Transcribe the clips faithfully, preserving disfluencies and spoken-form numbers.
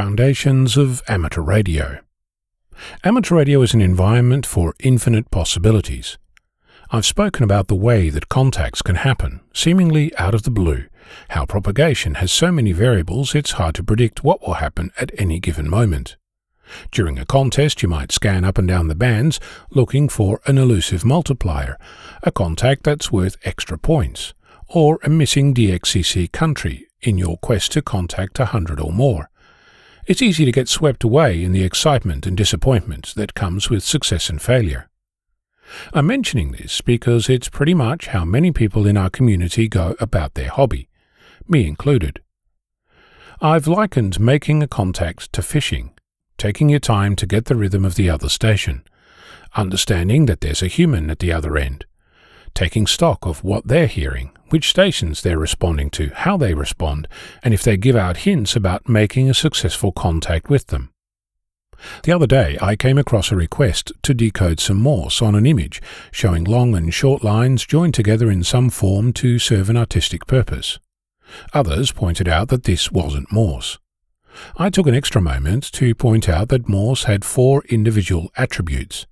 foundations of amateur radio. Amateur radio is an environment for infinite possibilities. I've spoken about the way that contacts can happen, seemingly out of the blue, how propagation has so many variables it's hard to predict what will happen at any given moment. During a contest, you might scan up and down the bands looking for an elusive multiplier, a contact that's worth extra points, or a missing D X C C country in your quest to contact a hundred or more. It's easy to get swept away in the excitement and disappointment that comes with success and failure. I'm mentioning this because it's pretty much how many people in our community go about their hobby, me included. I've likened making a contact to fishing, taking your time to get the rhythm of the other station, understanding that there's a human at the other end, taking stock of what they're hearing, which stations they're responding to, how they respond, and if they give out hints about making a successful contact with them. The other day, I came across a request to decode some Morse on an image, showing long and short lines joined together in some form to serve an artistic purpose. Others pointed out that this wasn't Morse. I took an extra moment to point out that Morse had four individual attributes.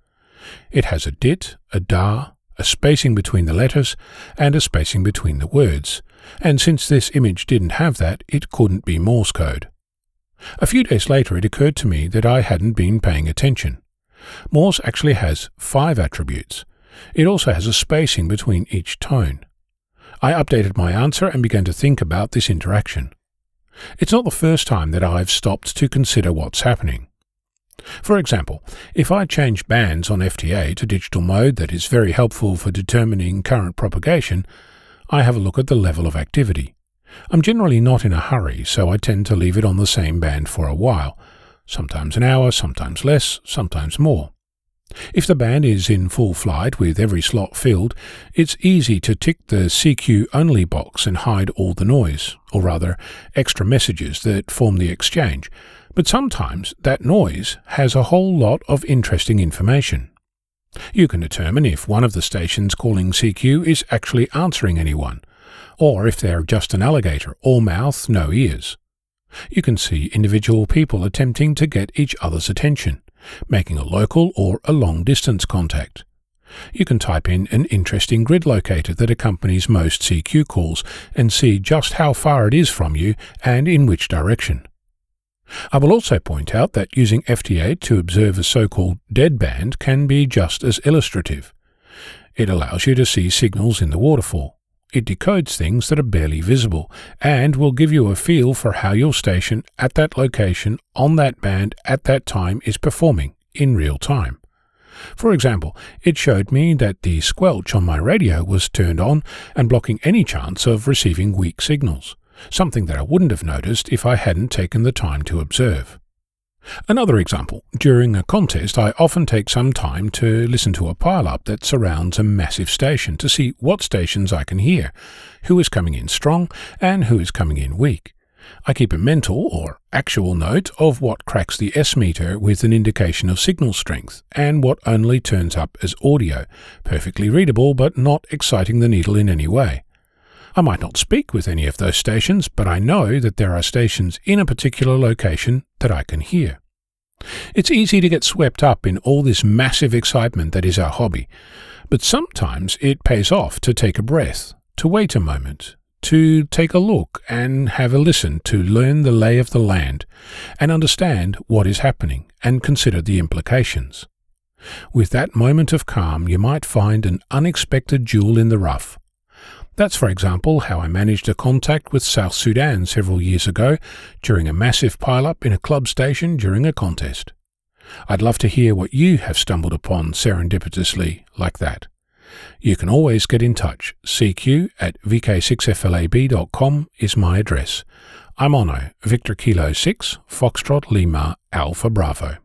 It has a dit, a dar, a spacing between the letters, and a spacing between the words, and since this image didn't have that, it couldn't be Morse code. A few days later it occurred to me that I hadn't been paying attention. Morse actually has five attributes. It also has a spacing between each tone. I updated my answer and began to think about this interaction. It's not the first time that I've stopped to consider what's happening. For example, if I change bands on F T A to digital mode that is very helpful for determining current propagation, I have a look at the level of activity. I'm generally not in a hurry, so I tend to leave it on the same band for a while, sometimes an hour, sometimes less, sometimes more. If the band is in full flight with every slot filled, it's easy to tick the C Q only box and hide all the noise, or rather, extra messages that form the exchange, but sometimes that noise has a whole lot of interesting information. You can determine if one of the stations calling C Q is actually answering anyone, or if they're just an alligator, all mouth, no ears. You can see individual people attempting to get each other's attention, making a local or a long-distance contact. You can type in an interesting grid locator that accompanies most C Q calls and see just how far it is from you and in which direction. I will also point out that using F T A to observe a so-called dead band can be just as illustrative. It allows you to see signals in the waterfall. It decodes things that are barely visible and will give you a feel for how your station at that location on that band at that time is performing in real time. For example, it showed me that the squelch on my radio was turned on and blocking any chance of receiving weak signals, something that I wouldn't have noticed if I hadn't taken the time to observe. Another example, during a contest I often take some time to listen to a pile-up that surrounds a massive station to see what stations I can hear, who is coming in strong and who is coming in weak. I keep a mental or actual note of what cracks the S-meter with an indication of signal strength and what only turns up as audio, perfectly readable but not exciting the needle in any way. I might not speak with any of those stations, but I know that there are stations in a particular location that I can hear. It's easy to get swept up in all this massive excitement that is our hobby, but sometimes it pays off to take a breath, to wait a moment, to take a look and have a listen to learn the lay of the land and understand what is happening and consider the implications. With that moment of calm, you might find an unexpected jewel in the rough. That's, for example, how I managed a contact with South Sudan several years ago during a massive pile-up in a club station during a contest. I'd love to hear what you have stumbled upon serendipitously like that. You can always get in touch. C Q at v k six flab dot com is my address. I'm Ono, Victor Kilo six, Foxtrot Lima, Alpha Bravo.